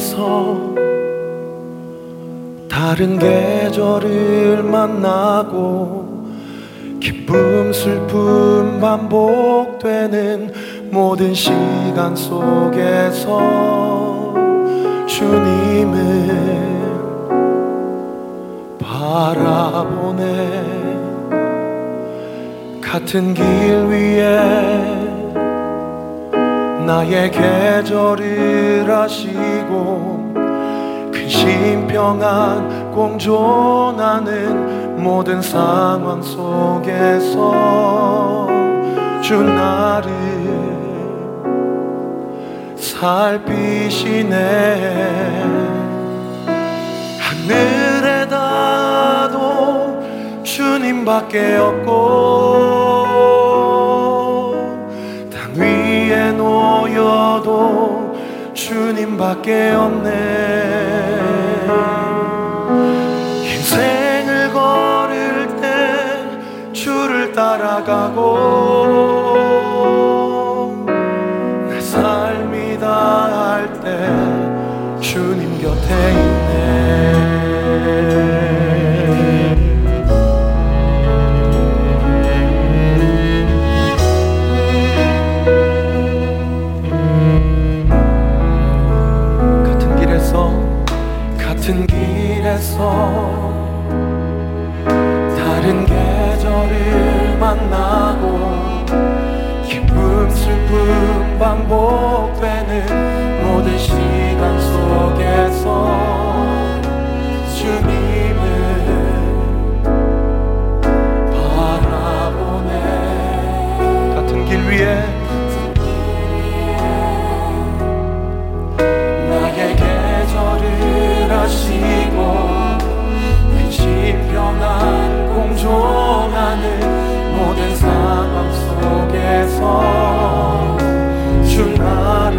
길에서 다른 계절을 만나고 기쁨 슬픔 반복되는 모든 시간 속에서 주님을 바라보네. 같은 길 위에 나의 계절을 아시고 근심 평안 공존하는 모든 상황 속에서 주 나를 살피시네. 하늘에다도 주님밖에 없고 땅 위에 놓여도 주님밖에 없네. 인생을 걸을 때 주를 따라가고 내 삶이다 할 때 주님 곁에 있네. 같은 길에서 다른 계절을 만나고 기쁨 슬픔 반복되는 모든 시간 속에서 주님을 바라보네. 같은 길 위에 변한 공존하는 모든 상황 속에서 주 나를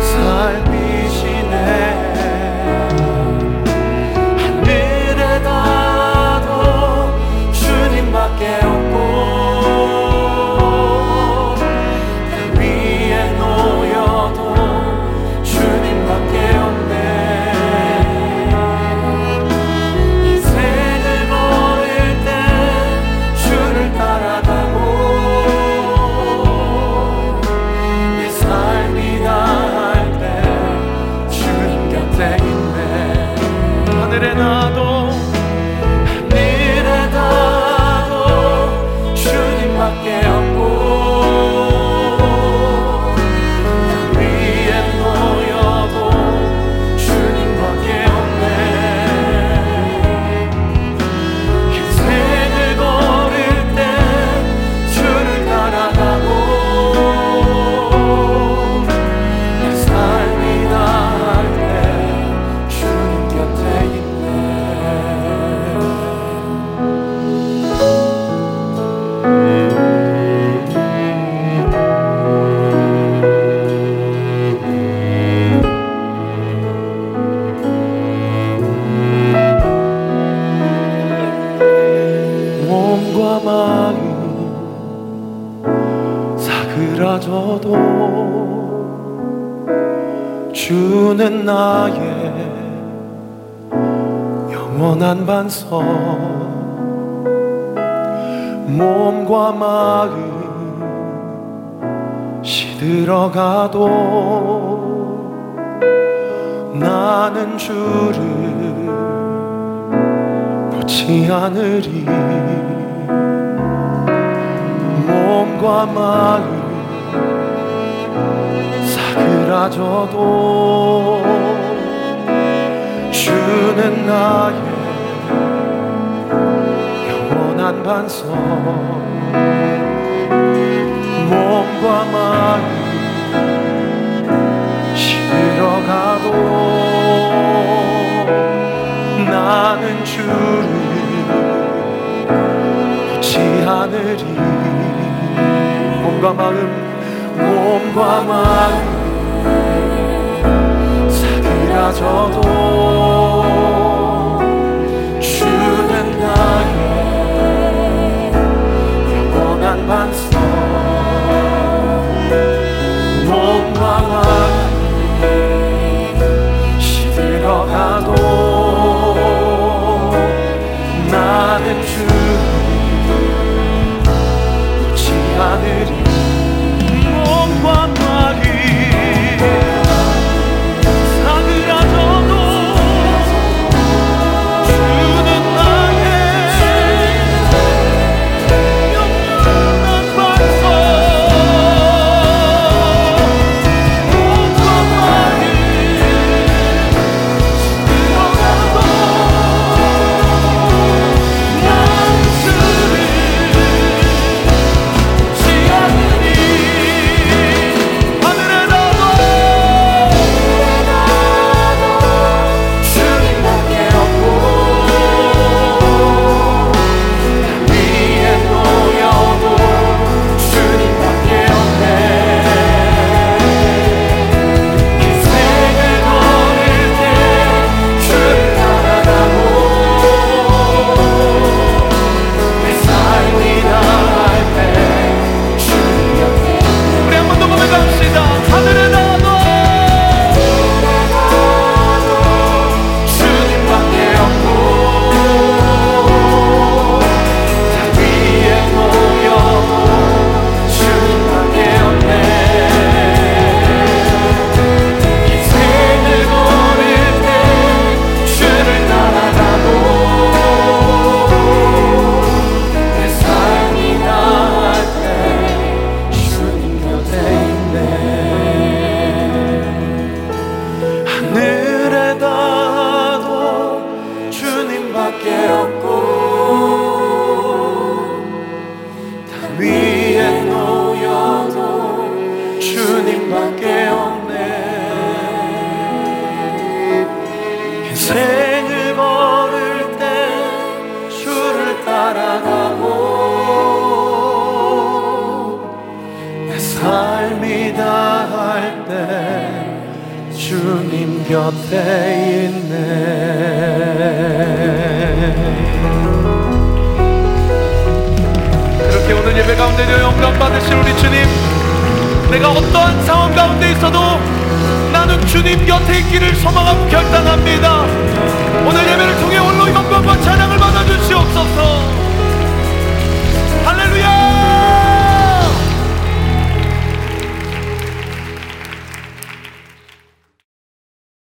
살피시네. 하늘에다도 주님밖에 없고 그 위에 놓여도 주님밖에 없네. 하늘에다도 주님밖에 없고 그 위에 놓여도 주님밖에 없네. 인생을 걸을 때 주를 따라가고 내 삶이 나을 때 주님 곁에 있네. 사그라져도 주는 나의 영원한 반석. 몸과 마음 시들어가도 나는 주를 놓지 않으리. 몸과 마음 사그라져도 주는 나의 영원한 반석. 몸과 마음 시들어가도 나는 주를 놓지 않으리. 몸과 마음 사그라져도 주는 나의 영원한 반석. 몸과 마음 나는 주님 놓지 않으리. 몸과 말이 사그라져도 주는 나의 영원한 반석. 몸과 말이 사그라져도 나는 주님 놓지 않으리. 하늘에 나도 주님밖에 없고 땅 위에 놓여도 주님밖에 없네. 인생을 걸을 때 주를 따라가고 내 삶이 나갈 때 주님밖에 없네. 우리 한 번 더 고백합시다. 하늘에 나도 주님밖에 없고 땅 위에 놓여도 주님밖에 없네. 인생을 걸을 때 주를 따라가고 내 삶이 나갈 때 주님 곁에 있네. 하늘에 나도 주님밖에 없고 땅 위에 놓여도 주님밖에 없네. 인생을 걸을 때 주를 따라가고 내 삶이 다할 때 주님 곁에 있네. 그렇게 오늘 예배 가운데도 영광 받으실 우리 주님, 내가 어떠한 상황 가운데 있어도 나는 주님 곁에 있기를 소망하고 결단합니다. 오늘 예배를 통해 홀로 영광과 찬양을 받아주시옵소서.